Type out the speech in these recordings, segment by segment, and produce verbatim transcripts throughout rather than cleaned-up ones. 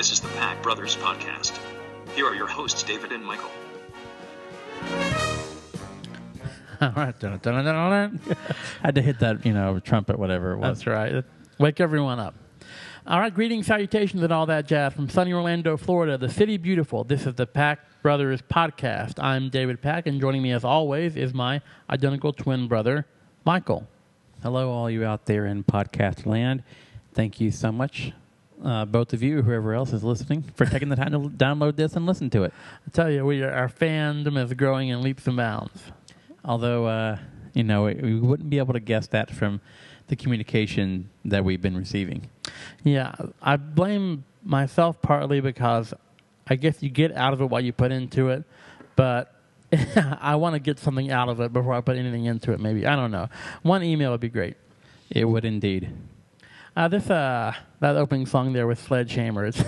This is the Pack Brothers Podcast. Here are your hosts, David and Michael. All right. Dun, dun, dun, dun, dun. Had to hit that, you know, trumpet, whatever it was. That's right. Wake everyone up. All right, greetings, salutations, and all that jazz from sunny Orlando, Florida, the city beautiful. This is the Pack Brothers Podcast. I'm David Pack, and joining me as always is my identical twin brother, Michael. Hello, all you out there in podcast land. Thank you so much, uh, both of you, whoever else is listening, for taking the time to download this and listen to it. I tell you, we are, our fandom is growing in leaps and bounds. Although, uh, you know, we wouldn't be able to guess that from the communication that we've been receiving. Yeah, I blame myself partly because I guess you get out of it what you put into it, but I want to get something out of it before I put anything into it, maybe. I don't know. One email would be great. It would indeed. Uh, this uh, that opening song there with Sledgehammer is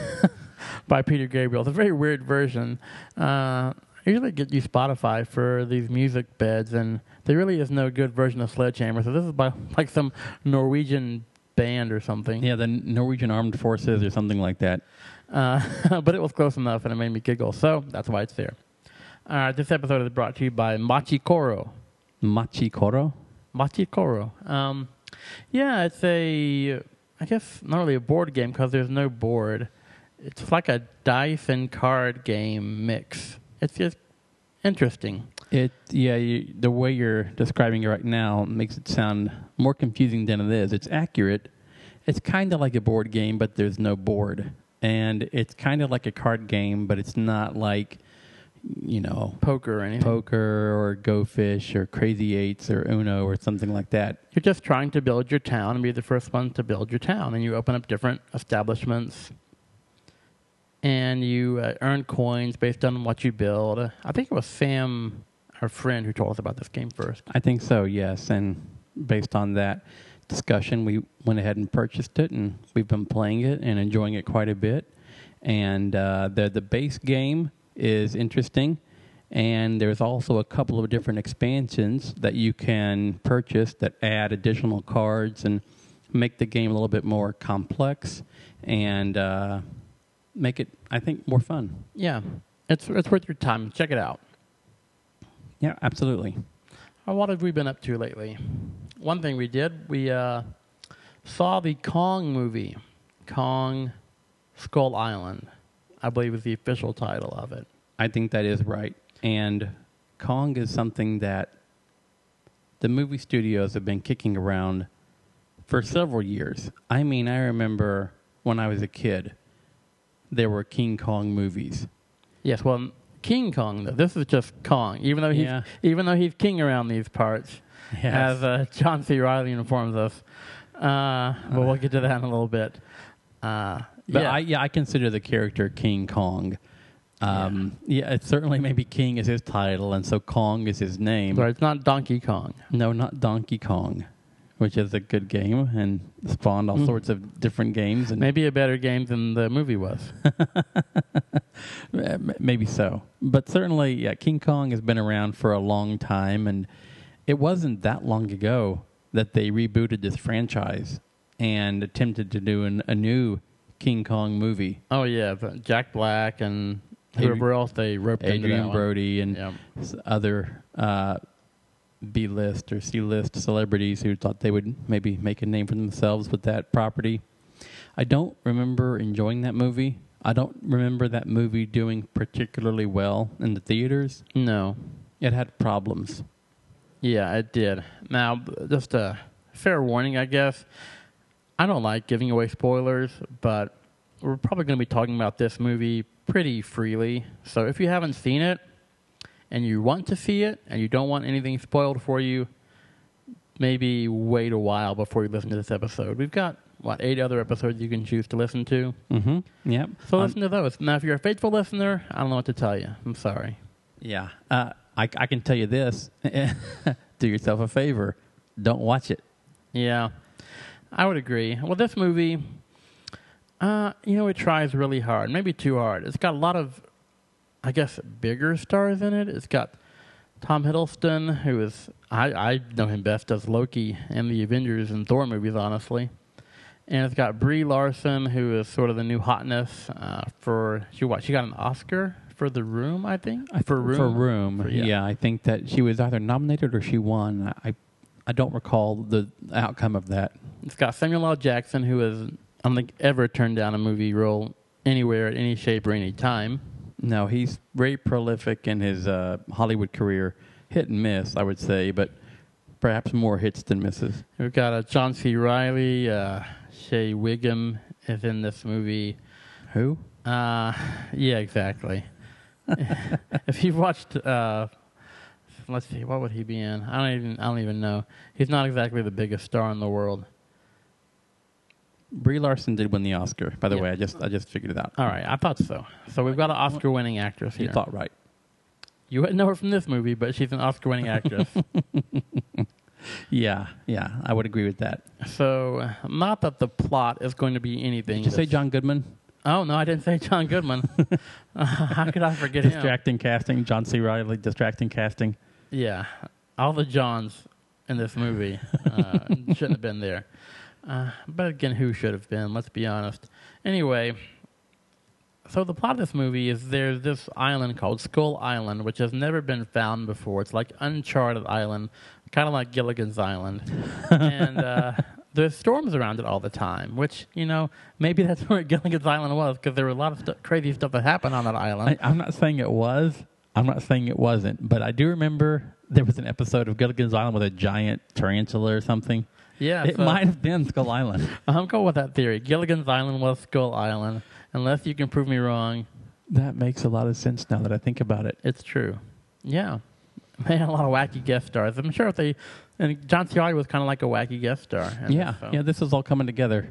by Peter Gabriel. It's a very weird version. Uh, I usually get you Spotify for these music beds, and there really is no good version of Sledgehammer. So this is by like some Norwegian band or something. Yeah, the Norwegian Armed Forces or something like that. Uh, but it was close enough, and it made me giggle. So that's why it's there. All right, this episode is brought to you by Machikoro. Machikoro? Machikoro. Um, yeah, it's a, I guess, not really a board game because there's no board. It's like a dice and card game mix. It's just interesting. It Yeah, you, the way you're describing it right now makes it sound more confusing than it is. It's accurate. It's kind of like a board game, but there's no board. And it's kind of like a card game, but it's not like, you know, poker or anything. Poker or Go Fish or Crazy Eights or Uno or something like that. You're just trying to build your town and be the first one to build your town. And you open up different establishments. And you uh, earn coins based on what you build. I think it was Sam, our friend, who told us about this game first. I think so, yes. And based on that discussion, we went ahead and purchased it. And we've been playing it and enjoying it quite a bit. And uh, the the base game is interesting, and there's also a couple of different expansions that you can purchase that add additional cards and make the game a little bit more complex and uh, make it, I think, more fun. Yeah, it's it's worth your time. Check it out. Yeah, absolutely. Well, what have we been up to lately? One thing we did, we uh, saw the Kong movie, Kong Skull Island, I believe is the official title of it. I think that is right. And Kong is something that the movie studios have been kicking around for several years. I mean, I remember when I was a kid, there were King Kong movies. Yes, well, King Kong, though. This is just Kong, even though he's, yeah. even though he's king around these parts, yes. as uh, John C. Reilly informs us. Uh, but we'll get to that in a little bit. Uh But yeah. I, yeah, I consider the character King Kong. Um, yeah. yeah, it's certainly maybe King is his title, and so Kong is his name. But it's not Donkey Kong. No, not Donkey Kong, which is a good game and spawned all mm. sorts of different games. And maybe a better game than the movie was. Maybe so. But certainly, yeah, King Kong has been around for a long time, and it wasn't that long ago that they rebooted this franchise and attempted to do an, a new King Kong movie. Oh yeah, Jack Black and whoever else they roped into that one. Adrian Brody and yep. other uh, B-list or C-list celebrities who thought they would maybe make a name for themselves with that property. I don't remember enjoying that movie. I don't remember that movie doing particularly well in the theaters. No. It had problems. Yeah, it did. Now, just a fair warning, I guess. I don't like giving away spoilers, but we're probably going to be talking about this movie pretty freely. So if you haven't seen it and you want to see it and you don't want anything spoiled for you, maybe wait a while before you listen to this episode. We've got, what, eight other episodes you can choose to listen to? Mm-hmm. Yep. So um, listen to those. Now, if you're a faithful listener, I don't know what to tell you. I'm sorry. Yeah. Uh, I, I can tell you this. Do yourself a favor. Don't watch it. Yeah. I would agree. Well, this movie, uh, you know, it tries really hard, maybe too hard. It's got a lot of, I guess, bigger stars in it. It's got Tom Hiddleston, who is, I, I know him best as Loki in the Avengers and Thor movies, honestly. And it's got Brie Larson, who is sort of the new hotness uh, for she what she got an Oscar for The Room, I think. For Room. For Room. For, yeah. yeah, I think that she was either nominated or she won. I I don't recall the outcome of that. It's got Samuel L. Jackson, who has I don't think ever turned down a movie role anywhere at any shape or any time. No, he's very prolific in his uh, Hollywood career. Hit and miss, I would say, but perhaps more hits than misses. We've got uh, John C. Reilly. Uh, Shea Wiggum is in this movie. Who? Uh, yeah, exactly. If you've watched, uh, let's see, what would he be in? I don't even, I don't even know. He's not exactly the biggest star in the world. Brie Larson did win the Oscar, by the yeah. way. I just, I just figured it out. All right, I thought so. So we've got an Oscar-winning actress here. You thought right. You wouldn't know her from this movie, but she's an Oscar-winning actress. Yeah, yeah, I would agree with that. So, not that the plot is going to be anything. Did you say John Goodman? Oh, no, I didn't say John Goodman. uh, how could I forget distracting him? Distracting casting, John C. Reilly, distracting casting. Yeah, all the Johns in this movie uh, shouldn't have been there. Uh, but again, who should have been? Let's be honest. Anyway, so the plot of this movie is there's this island called Skull Island, which has never been found before. It's like uncharted island. Kind of like Gilligan's Island. And uh, there's storms around it all the time, which, you know, maybe that's where Gilligan's Island was, because there were a lot of st- crazy stuff that happened on that island. I, I'm not saying it was. I'm not saying it wasn't. But I do remember there was an episode of Gilligan's Island with a giant tarantula or something. Yeah. It so might have been Skull Island. I'm going with that theory. Gilligan's Island was Skull Island, unless you can prove me wrong. That makes a lot of sense now that I think about it. It's true. Yeah. They had a lot of wacky guest stars. I'm sure if they... And John C. Reilly was kind of like a wacky guest star. Yeah, so. yeah, this is all coming together.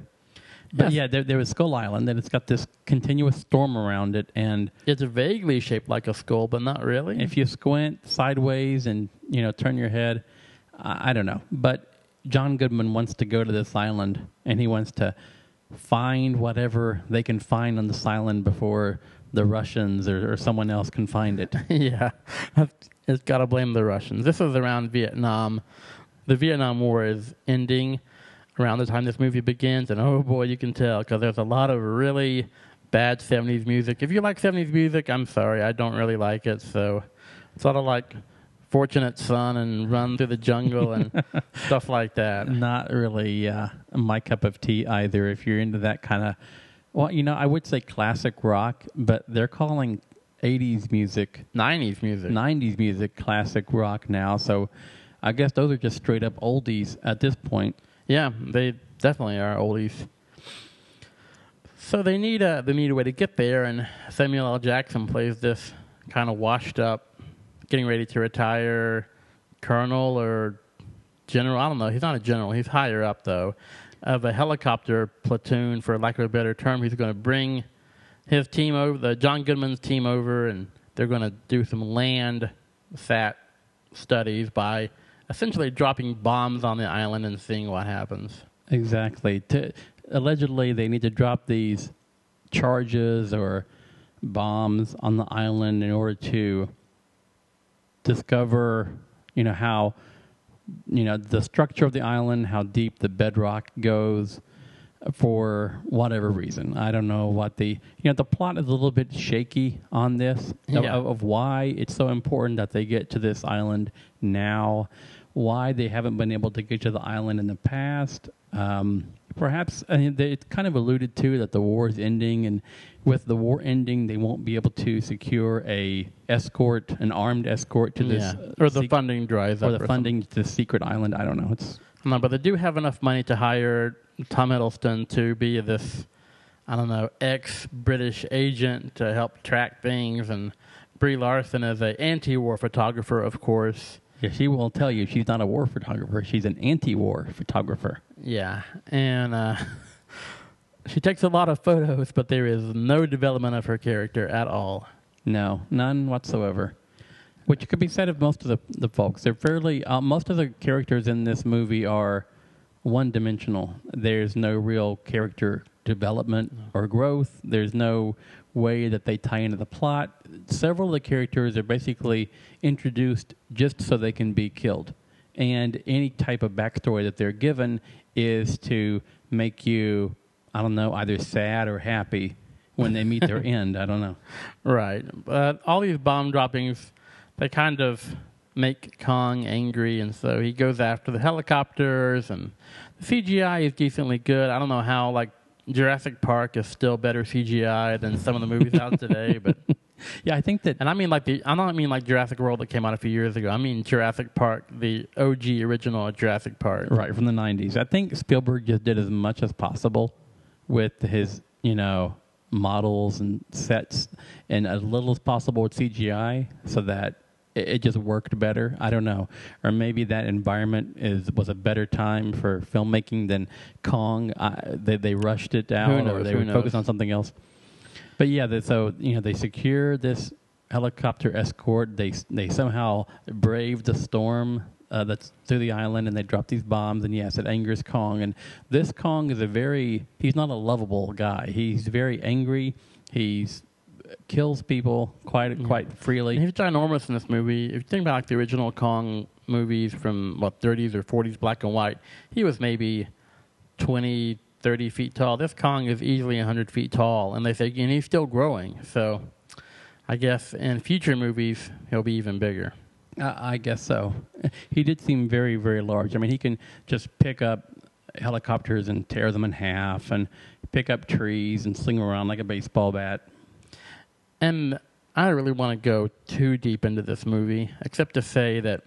But yes. yeah, there, there was Skull Island, and it's got this continuous storm around it, and... It's vaguely shaped like a skull, but not really. If you squint sideways and, you know, turn your head, I, I don't know. But John Goodman wants to go to this island, and he wants to find whatever they can find on this island before the Russians or, or someone else can find it. yeah, it's got to blame the Russians. This is around Vietnam. The Vietnam War is ending around the time this movie begins, and oh boy, you can tell, because there's a lot of really bad seventies music. If you like seventies music, I'm sorry, I don't really like it, so sort of like Fortunate Son and Run Through the Jungle and stuff like that. Not really uh, my cup of tea either, if you're into that kind of... Well, you know, I would say classic rock, but they're calling eighties music... nineties music. nineties music classic rock now, so I guess those are just straight-up oldies at this point. Yeah, they definitely are oldies. So they need a, they need a way to get there, and Samuel L. Jackson plays this kind of washed-up, getting ready to retire colonel or general. I don't know. He's not a general. He's higher up, though. Of a helicopter platoon, for lack of a better term. He's going to bring his team over, the John Goodman's team over, and they're going to do some Landsat studies by essentially dropping bombs on the island and seeing what happens. Exactly. To, allegedly, they need to drop these charges or bombs on the island in order to discover, you know, how... you know, the structure of the island, how deep the bedrock goes for whatever reason. I don't know what the, you know, the plot is a little bit shaky on this yeah. of, of why it's so important that they get to this island now, why they haven't been able to get to the island in the past. Um, perhaps I mean, they, it's kind of alluded to that the war is ending, and with the war ending, they won't be able to secure a escort, an armed escort to this, yeah. or the sec- funding dries up, or the or funding something. To this secret island. I don't know. It's no, but they do have enough money to hire Tom Hiddleston to be this, I don't know, ex-British agent to help track things, and Brie Larson is an anti-war photographer, of course. Yeah, she will tell you she's not a war photographer. She's an anti-war photographer. Yeah, and uh, she takes a lot of photos, but there is no development of her character at all. No, none whatsoever, which could be said of most of the, the folks. They're fairly uh, most of the characters in this movie are one-dimensional. There's no real character development or growth. There's no way that they tie into the plot. Several of the characters are basically introduced just so they can be killed. And any type of backstory that they're given is to make you I don't know, either sad or happy when they meet their end. I don't know. Right. But all these bomb droppings, they kind of make Kong angry, and so he goes after the helicopters, and the C G I is decently good. I don't know how, like, Jurassic Park is still better C G I than some of the movies out today, but... Yeah, I think that... And I mean, like, the I don't mean, like, Jurassic World that came out a few years ago. I mean Jurassic Park, the O G original Jurassic Park. Right, from the nineties. I think Spielberg just did as much as possible with his, you know, models and sets, and as little as possible with C G I, so that it, it just worked better. I don't know. Or maybe that environment is was a better time for filmmaking than Kong. I, they, they rushed it down, who knows, or they would knows. focus on something else. But yeah, they, so you know, they secure this helicopter escort. They they somehow brave the storm uh, that's through the island, and they drop these bombs. And yes, it angers Kong. And this Kong is a very he's not a lovable guy. He's very angry. He's kills people quite yeah. quite freely. And he's ginormous in this movie. If you think about, like, the original Kong movies from what thirties or forties, black and white, he was maybe twenty. thirty feet tall. This Kong is easily one hundred feet tall, and they say, and he's still growing. So I guess in future movies, he'll be even bigger. Uh, I guess so. He did seem very, very large. I mean, he can just pick up helicopters and tear them in half, and pick up trees and sling around like a baseball bat. And I don't really want to go too deep into this movie, except to say that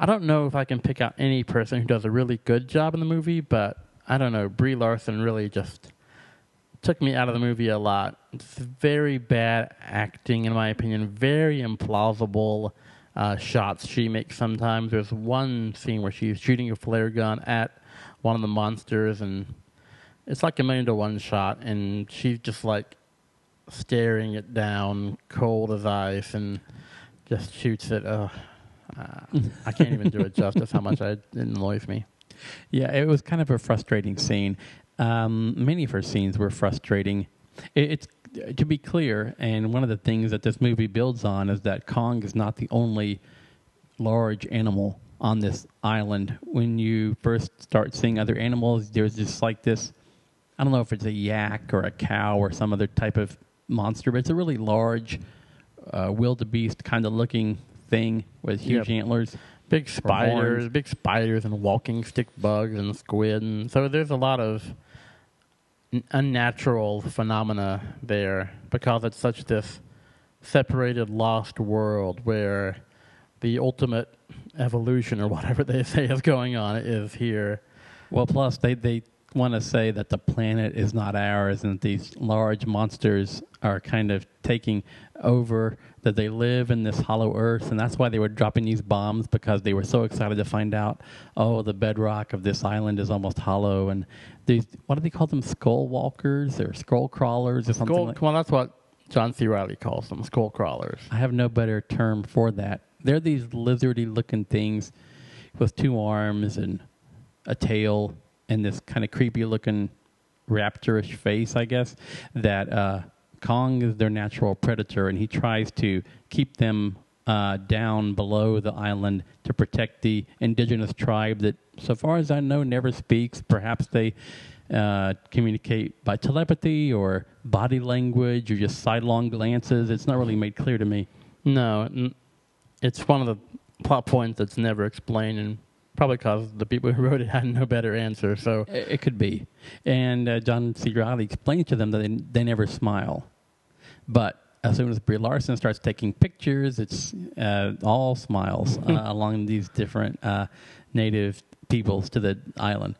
I don't know if I can pick out any person who does a really good job in the movie, but I don't know, Brie Larson really just took me out of the movie a lot. It's very bad acting, in my opinion. Very implausible uh, shots she makes sometimes. There's one scene where she's shooting a flare gun at one of the monsters, and it's like a million to one shot, and she's just, like, staring it down, cold as ice, and just shoots it. Uh, I can't even do it justice, how much I, it annoys me. Yeah, it was kind of a frustrating scene. Um, many of her scenes were frustrating. It, it's to be clear, and one of the things that this movie builds on is that Kong is not the only large animal on this island. When you first start seeing other animals, there's just like this, I don't know if it's a yak or a cow or some other type of monster, but it's a really large uh, wildebeest kind of looking thing with huge yep. antlers. Big spiders, big spiders and walking stick bugs and squid. And so there's a lot of n unnatural phenomena there, because it's such this separated, lost world where the ultimate evolution, or whatever they say is going on, is here. Well, plus they, they want to say that the planet is not ours, and that these large monsters are kind of taking over, that they live in this hollow earth, and that's why they were dropping these bombs, because they were so excited to find out, oh, the bedrock of this island is almost hollow, and these, what do they call them, skull walkers or skull crawlers or something like that? Well, that's what John C. Reilly calls them, skull crawlers. I have no better term for that. They're these lizardy-looking things with two arms and a tail and this kind of creepy-looking raptorish face, I guess, that... Uh, Kong is their natural predator, and he tries to keep them uh, down below the island to protect the indigenous tribe that, so far as I know, never speaks. Perhaps they uh, communicate by telepathy or body language or just sidelong glances. It's not really made clear to me. No, it's one of the plot points that's never explained, and probably because the people who wrote it had no better answer. So it could be. And uh, John C. Reilly explained to them that they, they never smile. But as soon as Brie Larson starts taking pictures, it's uh, all smiles uh, along these different uh, native peoples to the island.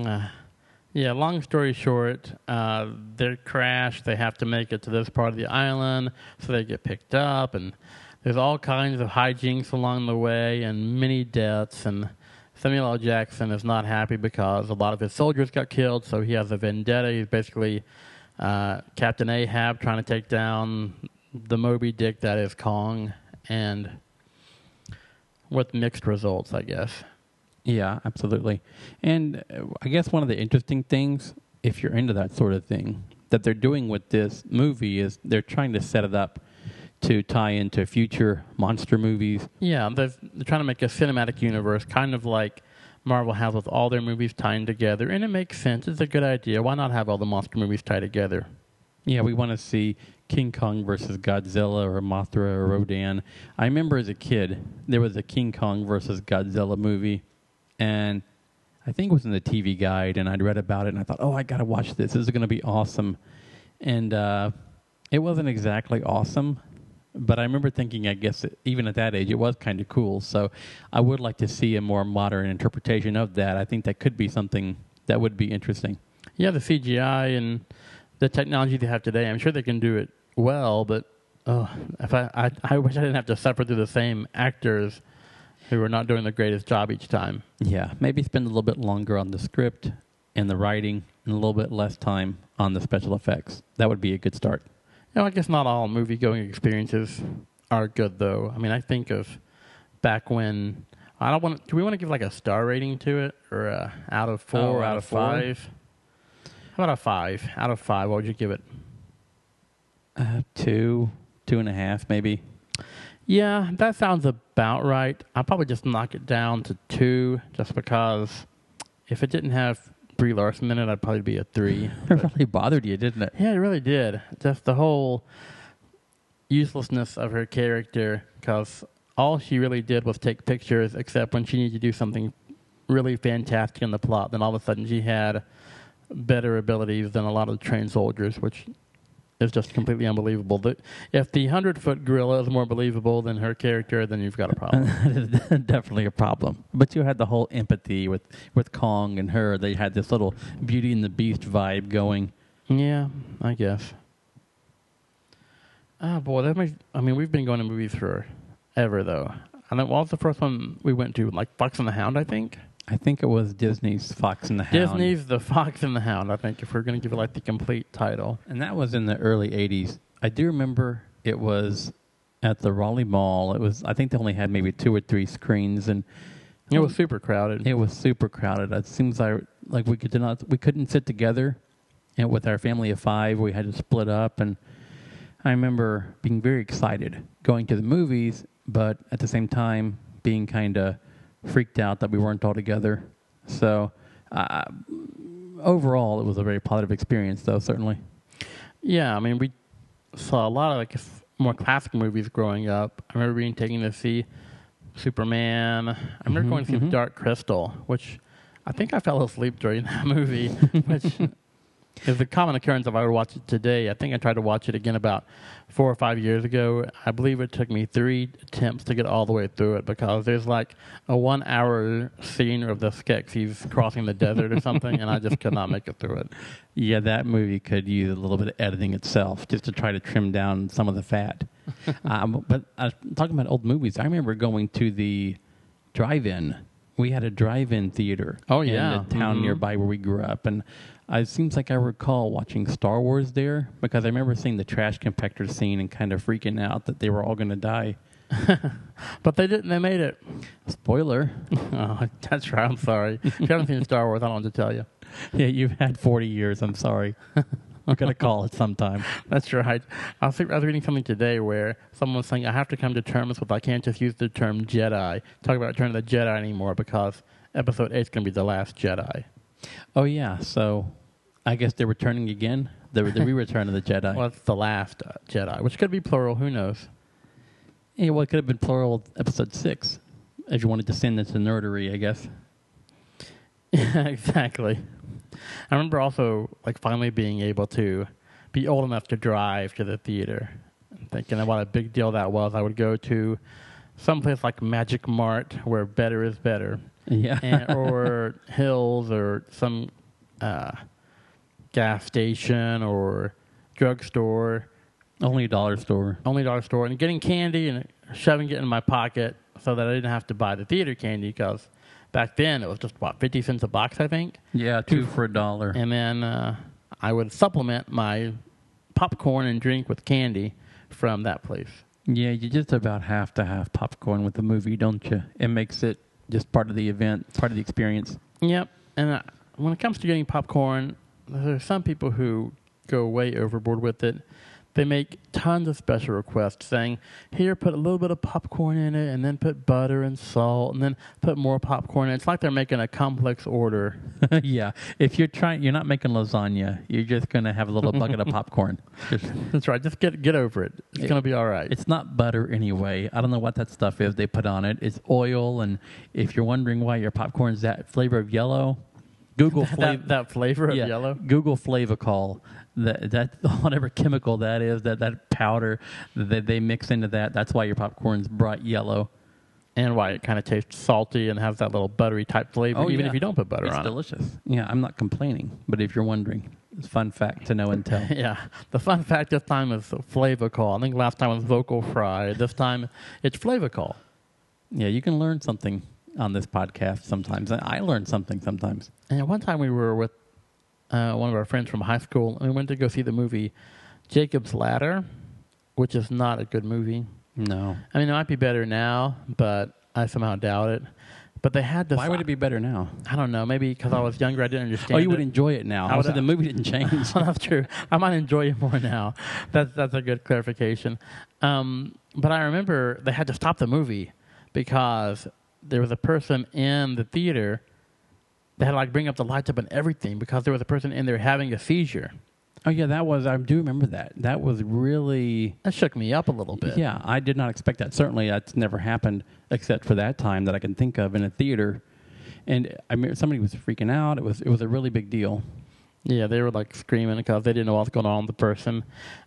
Uh, yeah, long story short, uh, they're crashed. They have to make it to this part of the island, so they get picked up. And there's all kinds of hijinks along the way and many deaths. And Samuel L. Jackson is not happy because a lot of his soldiers got killed, so he has a vendetta. He's basically... Uh, Captain Ahab trying to take down the Moby Dick that is Kong, and with mixed results, I guess. Yeah, absolutely. And uh, I guess one of the interesting things, if you're into that sort of thing, that they're doing with this movie is they're trying to set it up to tie into future monster movies. Yeah, they're, they're trying to make a cinematic universe, kind of like Marvel has with all their movies tying together, and it makes sense. It's a good idea. Why not have all the monster movies tied together? Yeah, we want to see King Kong versus Godzilla or Mothra or Rodan. I remember as a kid, there was a King Kong versus Godzilla movie, and I think it was in the T V Guide, and I'd read about it, and I thought, oh, I got to watch this. This is going to be awesome. And uh, it wasn't exactly awesome, but I remember thinking, I guess, it, even at that age, it was kind of cool. So I would like to see a more modern interpretation of that. I think that could be something that would be interesting. Yeah, the C G I and the technology they have today, I'm sure they can do it well, but oh, if I, I, I wish I didn't have to suffer through the same actors who are not doing the greatest job each time. Yeah, maybe spend a little bit longer on the script and the writing and a little bit less time on the special effects. That would be a good start. You know, I guess not all movie-going experiences are good, though. I mean, I think of back when... I don't want. Do we want to give, like, a star rating to it? Or a out of four, oh, or out, out of five? Four? How about a five? Out of five, what would you give it? Uh, two, two and a half, maybe. Yeah, that sounds about right. I'll probably just knock it down to two, just because if it didn't have Brie Larson in it, I'd probably be a three. It really bothered you, didn't it? Yeah, it really did. Just the whole uselessness of her character, because all she really did was take pictures, except when she needed to do something really fantastic in the plot. Then all of a sudden she had better abilities than a lot of the trained soldiers, which... it's just completely unbelievable. That if the hundred-foot gorilla is more believable than her character, then you've got a problem. That is definitely a problem. But you had the whole empathy with, with Kong and her. They had this little Beauty and the Beast vibe going. Yeah, I guess. Oh, boy, that makes... I mean, we've been going to movies forever, though. And what was the first one we went to? Like Fox and the Hound, I think? I think it was Disney's Fox and the Hound. Disney's The Fox and the Hound, I think, if we're going to give it like the complete title. And that was in the early eighties. I do remember it was at the Raleigh Mall. It was, I think they only had maybe two or three screens, and it was super crowded. It was super crowded. It seems like, like we could not, we couldn't sit together, and with our family of five, we had to split up. And I remember being very excited going to the movies, but at the same time being kind of freaked out that we weren't all together. So uh, overall, it was a very positive experience, though, certainly. Yeah, I mean, we saw a lot of like more classic movies growing up. I remember being taken to see Superman. I remember mm-hmm, going to see mm-hmm. Dark Crystal, which I think I fell asleep during that movie, which is a common occurrence if I were to watch it today. I think I tried to watch it again about four or five years ago. I believe it took me three attempts to get all the way through it, because there's like a one-hour scene of the Skeksis crossing the desert or something, and I just could not make it through it. Yeah, that movie could use a little bit of editing itself just to try to trim down some of the fat. um, but uh, talking about old movies, I remember going to the drive-in. We had a drive-in theater oh, yeah. in a town mm-hmm. nearby where we grew up, and it seems like I recall watching Star Wars there, because I remember seeing the trash compactor scene and kind of freaking out that they were all going to die. But they didn't. They made it. Spoiler. Oh, that's right. I'm sorry. If you haven't seen Star Wars, I don't want to tell you. Yeah, you've had forty years. I'm sorry. I'm going to call it sometime. That's right. I was reading something today where someone was saying, I have to come to terms with, I can't just use the term Jedi, talk about Return of the Jedi anymore, because Episode eight is going to be the last Jedi. Oh, yeah. So I guess they're returning again, the, the re-return of the Jedi. Well, it's the last uh, Jedi, which could be plural. Who knows? Yeah, well, it could have been plural Episode six, if you wanted to send it to nerdery, I guess. Exactly. I remember also, like, finally being able to be old enough to drive to the theater. I'm thinking what a big deal that was. I would go to someplace like Magic Mart, where better is better. Yeah. And, or Hills, or some uh, gas station or drugstore. Only a dollar store. Only a dollar store. And getting candy and shoving it in my pocket so that I didn't have to buy the theater candy, because back then, it was just, what, fifty cents a box, I think? Yeah, two for a dollar. And then uh, I would supplement my popcorn and drink with candy from that place. Yeah, you just about have to have popcorn with the movie, don't you? It makes it just part of the event, part of the experience. Yep. And uh, when it comes to getting popcorn, there are some people who go way overboard with it. They make tons of special requests saying, here, put a little bit of popcorn in it, and then put butter and salt, and then put more popcorn in it. It's like they're making a complex order. Yeah. If you're trying, you're not making lasagna. You're just going to have a little bucket of popcorn. Just, that's right. Just get get over it. It's it, going to be all right. It's not butter anyway. I don't know what that stuff is they put on it. It's oil, and if you're wondering why your popcorn's that flavor of yellow, Google that, flav- that, that flavor of yeah, yellow? Google Flavacol. That, that whatever chemical that is, that, that powder that they mix into that, that's why your popcorn's bright yellow. And why it kind of tastes salty and has that little buttery type flavor, oh, even yeah. if you don't put butter it's on delicious. It. It's delicious. Yeah, I'm not complaining, but if you're wondering, it's a fun fact to know and tell. Yeah, the fun fact this time is Flavacol. I think last time was vocal fry. This time it's Flavacol. Yeah, you can learn something on this podcast sometimes. I learn something sometimes. And one time we were with uh, one of our friends from high school, and we went to go see the movie Jacob's Ladder, which is not a good movie. No. I mean, it might be better now, but I somehow doubt it. But they had this... Why would it be better now? I don't know. Maybe because I was younger, I didn't understand it. Oh, you would it. enjoy it now. I would, so the movie didn't change. Well, that's true. I might enjoy it more now. That's, that's a good clarification. Um, but I remember they had to stop the movie because... there was a person in the theater that had to, like, bring up the lights up and everything because there was a person in there having a seizure. Oh, yeah, that was... I do remember that. That was really... That shook me up a little bit. Yeah, I did not expect that. Certainly, that's never happened except for that time that I can think of in a theater. And I mean, somebody was freaking out. It was it was a really big deal. Yeah, they were, like, screaming because they didn't know what was going on with the person.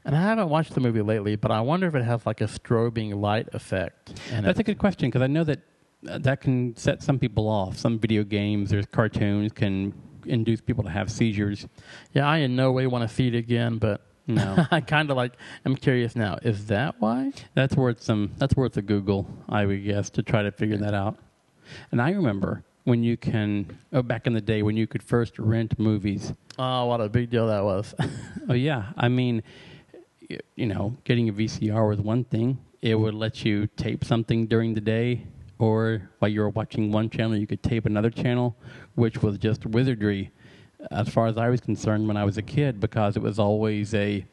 And I haven't watched the movie lately, but I wonder if it has, like, a strobing light effect. And that's a good question because I know that that can set some people off. Some video games or cartoons can induce people to have seizures. Yeah, I in no way want to see it again, but no. I kind of like, I'm curious now. Is that why? That's worth some, that's worth a Google, I would guess, to try to figure that out. And I remember when you can, oh, back in the day when you could first rent movies. Oh, what a big deal that was. Oh, yeah. I mean, you know, getting a V C R was one thing. It would let you tape something during the day. Or while you were watching one channel, you could tape another channel, which was just wizardry, as far as I was concerned when I was a kid, because it was always a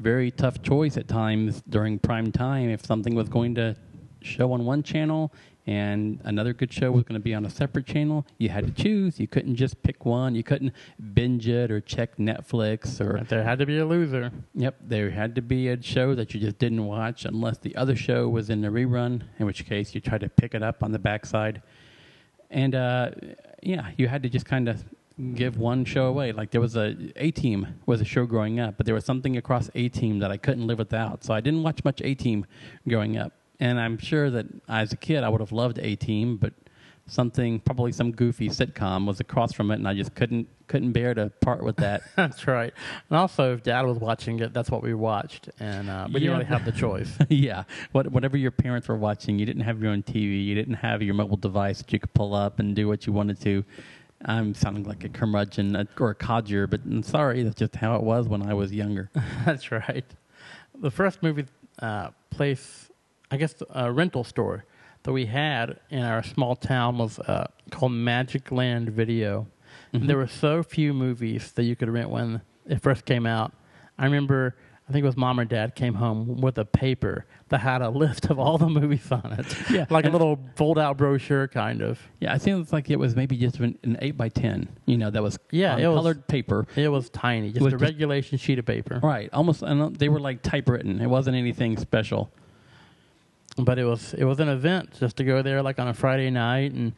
very tough choice at times during prime time if something was going to show on one channel and another good show was going to be on a separate channel. You had to choose. You couldn't just pick one. You couldn't binge it or check Netflix. Or there had to be a loser. Yep, there had to be a show that you just didn't watch unless the other show was in the rerun, in which case you tried to pick it up on the backside. And, uh, yeah, you had to just kind of give one show away. Like there was a A-Team was a show growing up, but there was something across A-Team that I couldn't live without. So I didn't watch much A-Team growing up. And I'm sure that as a kid, I would have loved A-Team, but something, probably some goofy sitcom was across from it, and I just couldn't couldn't bear to part with that. That's right. And also, if Dad was watching it, that's what we watched, and uh, we yeah. didn't really have the choice. Yeah. What, whatever your parents were watching, you didn't have your own T V, you didn't have your mobile device that you could pull up and do what you wanted to. I'm sounding like a curmudgeon or a codger, but I'm sorry, that's just how it was when I was younger. That's right. The first movie uh, place... I guess a rental store that we had in our small town was uh, called Magic Land Video. Mm-hmm. And there were so few movies that you could rent when it first came out. I remember, I think it was Mom or Dad came home with a paper that had a list of all the movies on it. Yeah. Like and a little fold-out brochure, kind of. Yeah, it seems like it was maybe just an eight by ten, you know, that was yeah, it was, colored paper. It was tiny, just was a just, regulation sheet of paper. Right, almost, and they were like typewritten. It wasn't anything special. But it was it was an event just to go there like on a Friday night and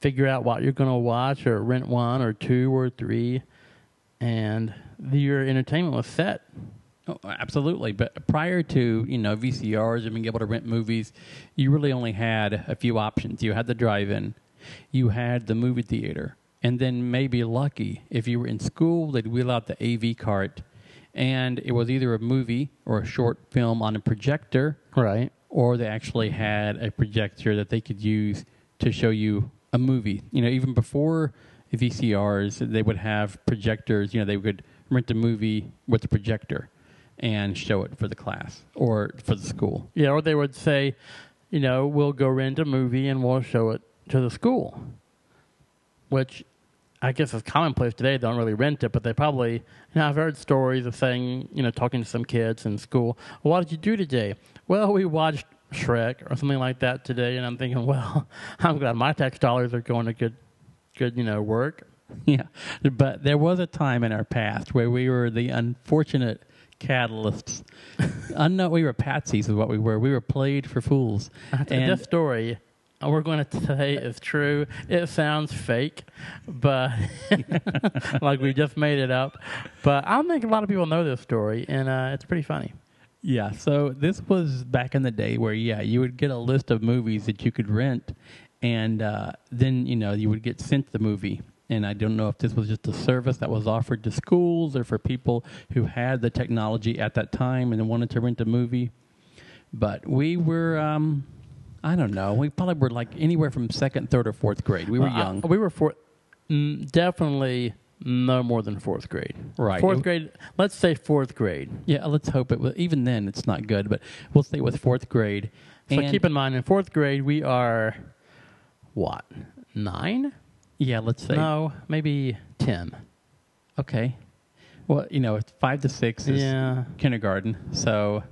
figure out what you're going to watch or rent one or two or three. And the, your entertainment was set. Oh, absolutely. But prior to, you know, V C Rs and being able to rent movies, you really only had a few options. You had the drive-in. You had the movie theater. And then maybe lucky, if you were in school, they'd wheel out the A V cart. And it was either a movie or a short film on a projector. Right. Or they actually had a projector that they could use to show you a movie. You know, even before V C Rs, they would have projectors. You know, they would rent a movie with the projector and show it for the class or for the school. Yeah, or they would say, you know, we'll go rent a movie and we'll show it to the school, which I guess it's commonplace today. They don't really rent it, but they probably, you know, I've heard stories of saying, you know, talking to some kids in school, well, what did you do today? Well, we watched Shrek or something like that today. And I'm thinking, well, I'm glad my tax dollars are going to good, good, you know, work. Yeah, but there was a time in our past where we were the unfortunate catalysts. Unknown, we were patsies is what we were. We were played for fools. And this story we're going to say is true. It sounds fake, but like we just made it up. But I don't think a lot of people know this story, and uh, it's pretty funny. Yeah, so this was back in the day where, yeah, you would get a list of movies that you could rent, and uh, then, you know, you would get sent the movie. And I don't know if this was just a service that was offered to schools or for people who had the technology at that time and wanted to rent a movie. But we were, um, I don't know, we probably were like anywhere from second, third, or fourth grade. We were well, young. I, we were four, mm, definitely no more than fourth grade. Right. Fourth grade, let's say fourth grade. Yeah, let's hope it was. Even then, it's not good, but we'll stay with fourth grade. So and keep in mind, in fourth grade, we are, what, nine? Yeah, let's say. No, maybe ten. Okay. Well, you know, five to six is yeah. kindergarten. So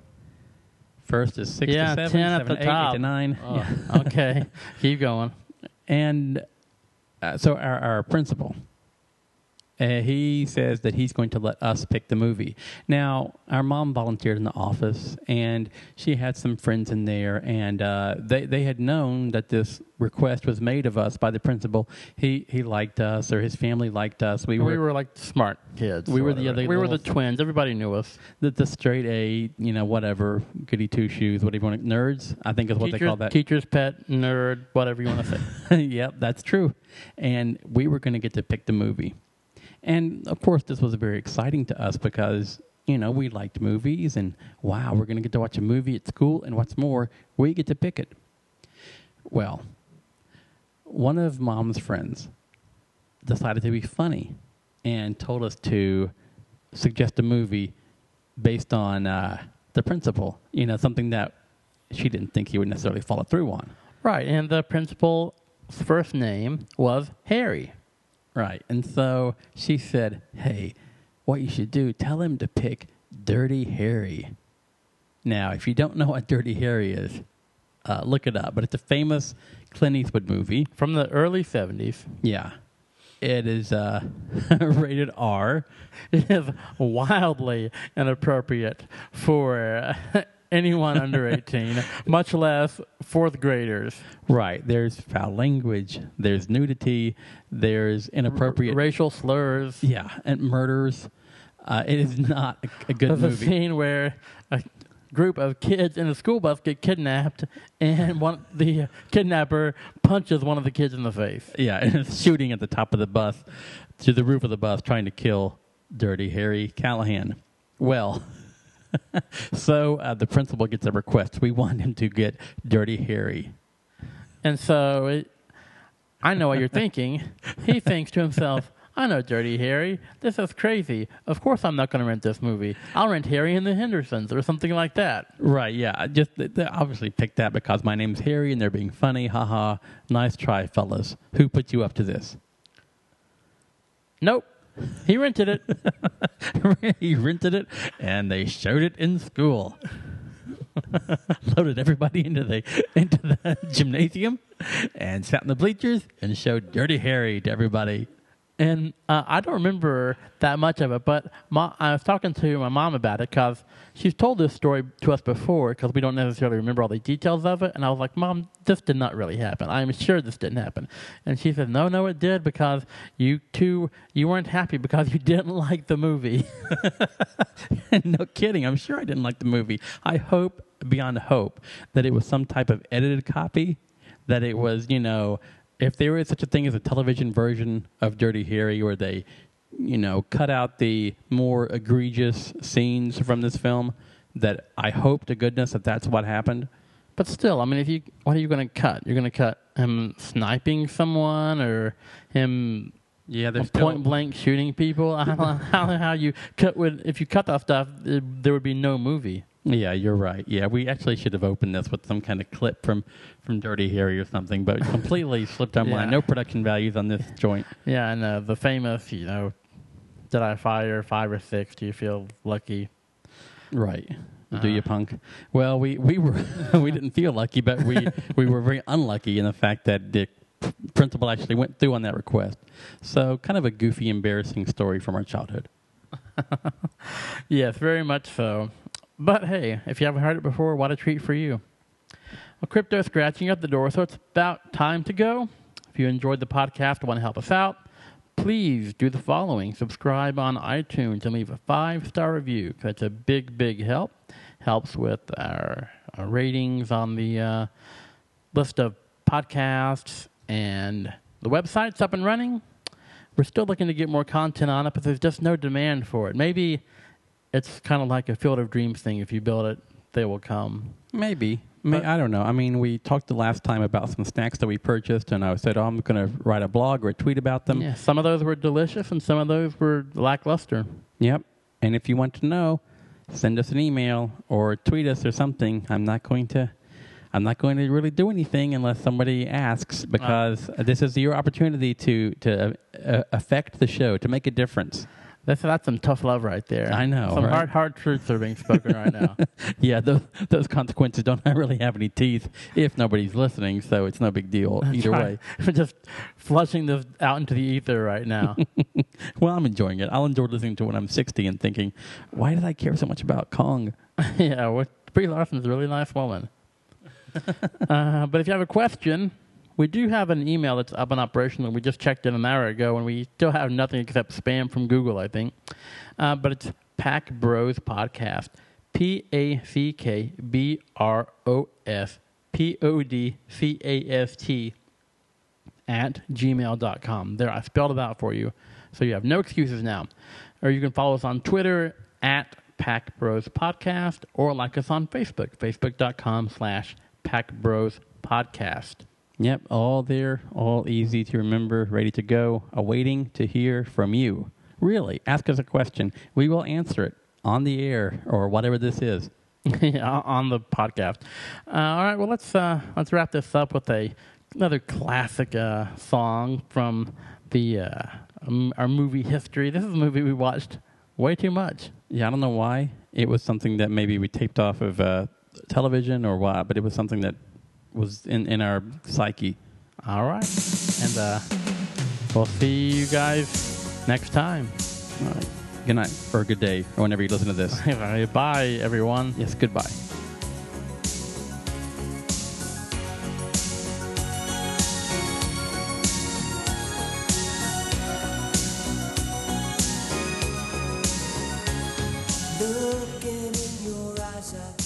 first is six yeah, to seven, ten seven at the to eight, top. eight to nine. Oh, yeah. Okay. Keep going. And uh, so our, our principal, uh, he says that he's going to let us pick the movie. Now, our mom volunteered in the office, and she had some friends in there, and uh, they, they had known that this request was made of us by the principal. He he liked us, or his family liked us. We, we were, were, like, smart kids. We were the other. We were the twins. Everybody knew us. The, the straight A, you know, whatever, goody two-shoes, whatever you want to, nerds, I think is what teacher's, they call that. Teacher's pet, nerd, whatever you want to say. Yep, that's true. And we were going to get to pick the movie. And, of course, this was very exciting to us because, you know, we liked movies and, wow, we're going to get to watch a movie at school, and what's more, we get to pick it. Well, one of Mom's friends decided to be funny and told us to suggest a movie based on uh, the principal, you know, something that she didn't think he would necessarily follow through on. Right, and the principal's first name was Harry. Right, and so she said, hey, what you should do, tell him to pick Dirty Harry. Now, if you don't know what Dirty Harry is, uh, look it up. But it's a famous Clint Eastwood movie. From the early seventies. Yeah. It is uh, rated R. It is wildly inappropriate for uh, anyone under eighteen, much less fourth graders. Right. There's foul language. There's nudity. There's inappropriate... R- racial slurs. Yeah. And murders. Uh, it is not a, a good There's movie. There's a scene where a group of kids in a school bus get kidnapped, and one the kidnapper punches one of the kids in the face. Yeah. And it's shooting at the top of the bus, to the roof of the bus, trying to kill Dirty Harry Callahan. Well... So uh, the principal gets a request. We want him to get Dirty Harry. And so it, I know what you're thinking. He thinks to himself, I know Dirty Harry. This is crazy. Of course I'm not going to rent this movie. I'll rent Harry and the Hendersons or something like that. Right, yeah. Just they obviously picked that because my name's Harry and they're being funny. Ha ha. Nice try, fellas. Who put you up to this? Nope. He rented it. He rented it, and they showed it in school. Loaded everybody into the into the gymnasium and sat in the bleachers and showed Dirty Harry to everybody. And uh, I don't remember that much of it, but my, I was talking to my mom about it because she's told this story to us before because we don't necessarily remember all the details of it. And I was like, Mom, this did not really happen. I'm sure this didn't happen. And she said, no, no, it did because you two, you weren't happy because you didn't like the movie. No kidding. I'm sure I didn't like the movie. I hope, beyond hope, that it was some type of edited copy, that it was, you know... If there is such a thing as a television version of Dirty Harry where they, you know, cut out the more egregious scenes from this film, that I hope to goodness that that's what happened. But still, I mean, if you, what are you going to cut? You're going to cut him sniping someone or him yeah, point-blank shooting people? I don't know how you cut, would, if you cut that stuff, there would be no movie. Yeah, you're right. Yeah, we actually should have opened this with some kind of clip from, from Dirty Harry or something, but completely slipped on mine. Yeah. No production values on this joint. Yeah, and uh, the famous, you know, did I fire five or six? Do you feel lucky? Right. Do uh, you, punk? Well, we, we were we didn't feel lucky, but we, we were very unlucky in the fact that the principal actually went through on that request. So kind of a goofy, embarrassing story from our childhood. Yes, very much so. But hey, if you haven't heard it before, what a treat for you. Well, Crypto Scratching at the door, so it's about time to go. If you enjoyed the podcast and want to help us out, please do the following. Subscribe on iTunes and leave a five-star review. That's a big, big help. Helps with our, our ratings on the uh, list of podcasts, and the website's up and running. We're still looking to get more content on it, but there's just no demand for it. Maybe... it's kind of like a Field of Dreams thing. If you build it, they will come. Maybe. But I don't know. I mean, we talked the last time about some snacks that we purchased, and I said, oh, I'm going to write a blog or a tweet about them. Yeah, some of those were delicious, and some of those were lackluster. Yep. And if you want to know, send us an email or tweet us or something. I'm not going to... I'm not going to really do anything unless somebody asks, because uh, this is your opportunity to, to uh, affect the show, to make a difference. That's, that's some tough love right there. I know. Some right? hard, hard truths are being spoken right now. Yeah, those, those consequences don't really have any teeth if nobody's listening, so it's no big deal either way. We're just flushing this out into the ether right now. Well, I'm enjoying it. I'll enjoy listening to it when I'm sixty and thinking, why did I care so much about Kong? Yeah, well, Brie Larson's a really nice woman. uh, but if you have a question... we do have an email that's up and operational. We just checked in an hour ago, and we still have nothing except spam from Google, I think. Uh, but it's Pack Bros Podcast, P A C K B R O S P O D C A S T at gmail dot com. There, I spelled it out for you, so you have no excuses now. Or you can follow us on Twitter at Pack Bros Podcast, or like us on Facebook, facebook.com slash Pack Bros Podcast. Yep, all there, all easy to remember, ready to go, awaiting to hear from you. Really, ask us a question. We will answer it on the air or whatever this is. Yeah, on the podcast. Uh, all right, well, let's uh, let's wrap this up with a another classic uh, song from the uh, um, our movie history. This is a movie we watched way too much. Yeah, I don't know why. It was something that maybe we taped off of uh, television or why, but it was something that was in, in our psyche. All right. And uh, we'll see you guys next time. All right. Good night or good day or whenever you listen to this. Bye, everyone. Yes, goodbye. Looking in your eyes, I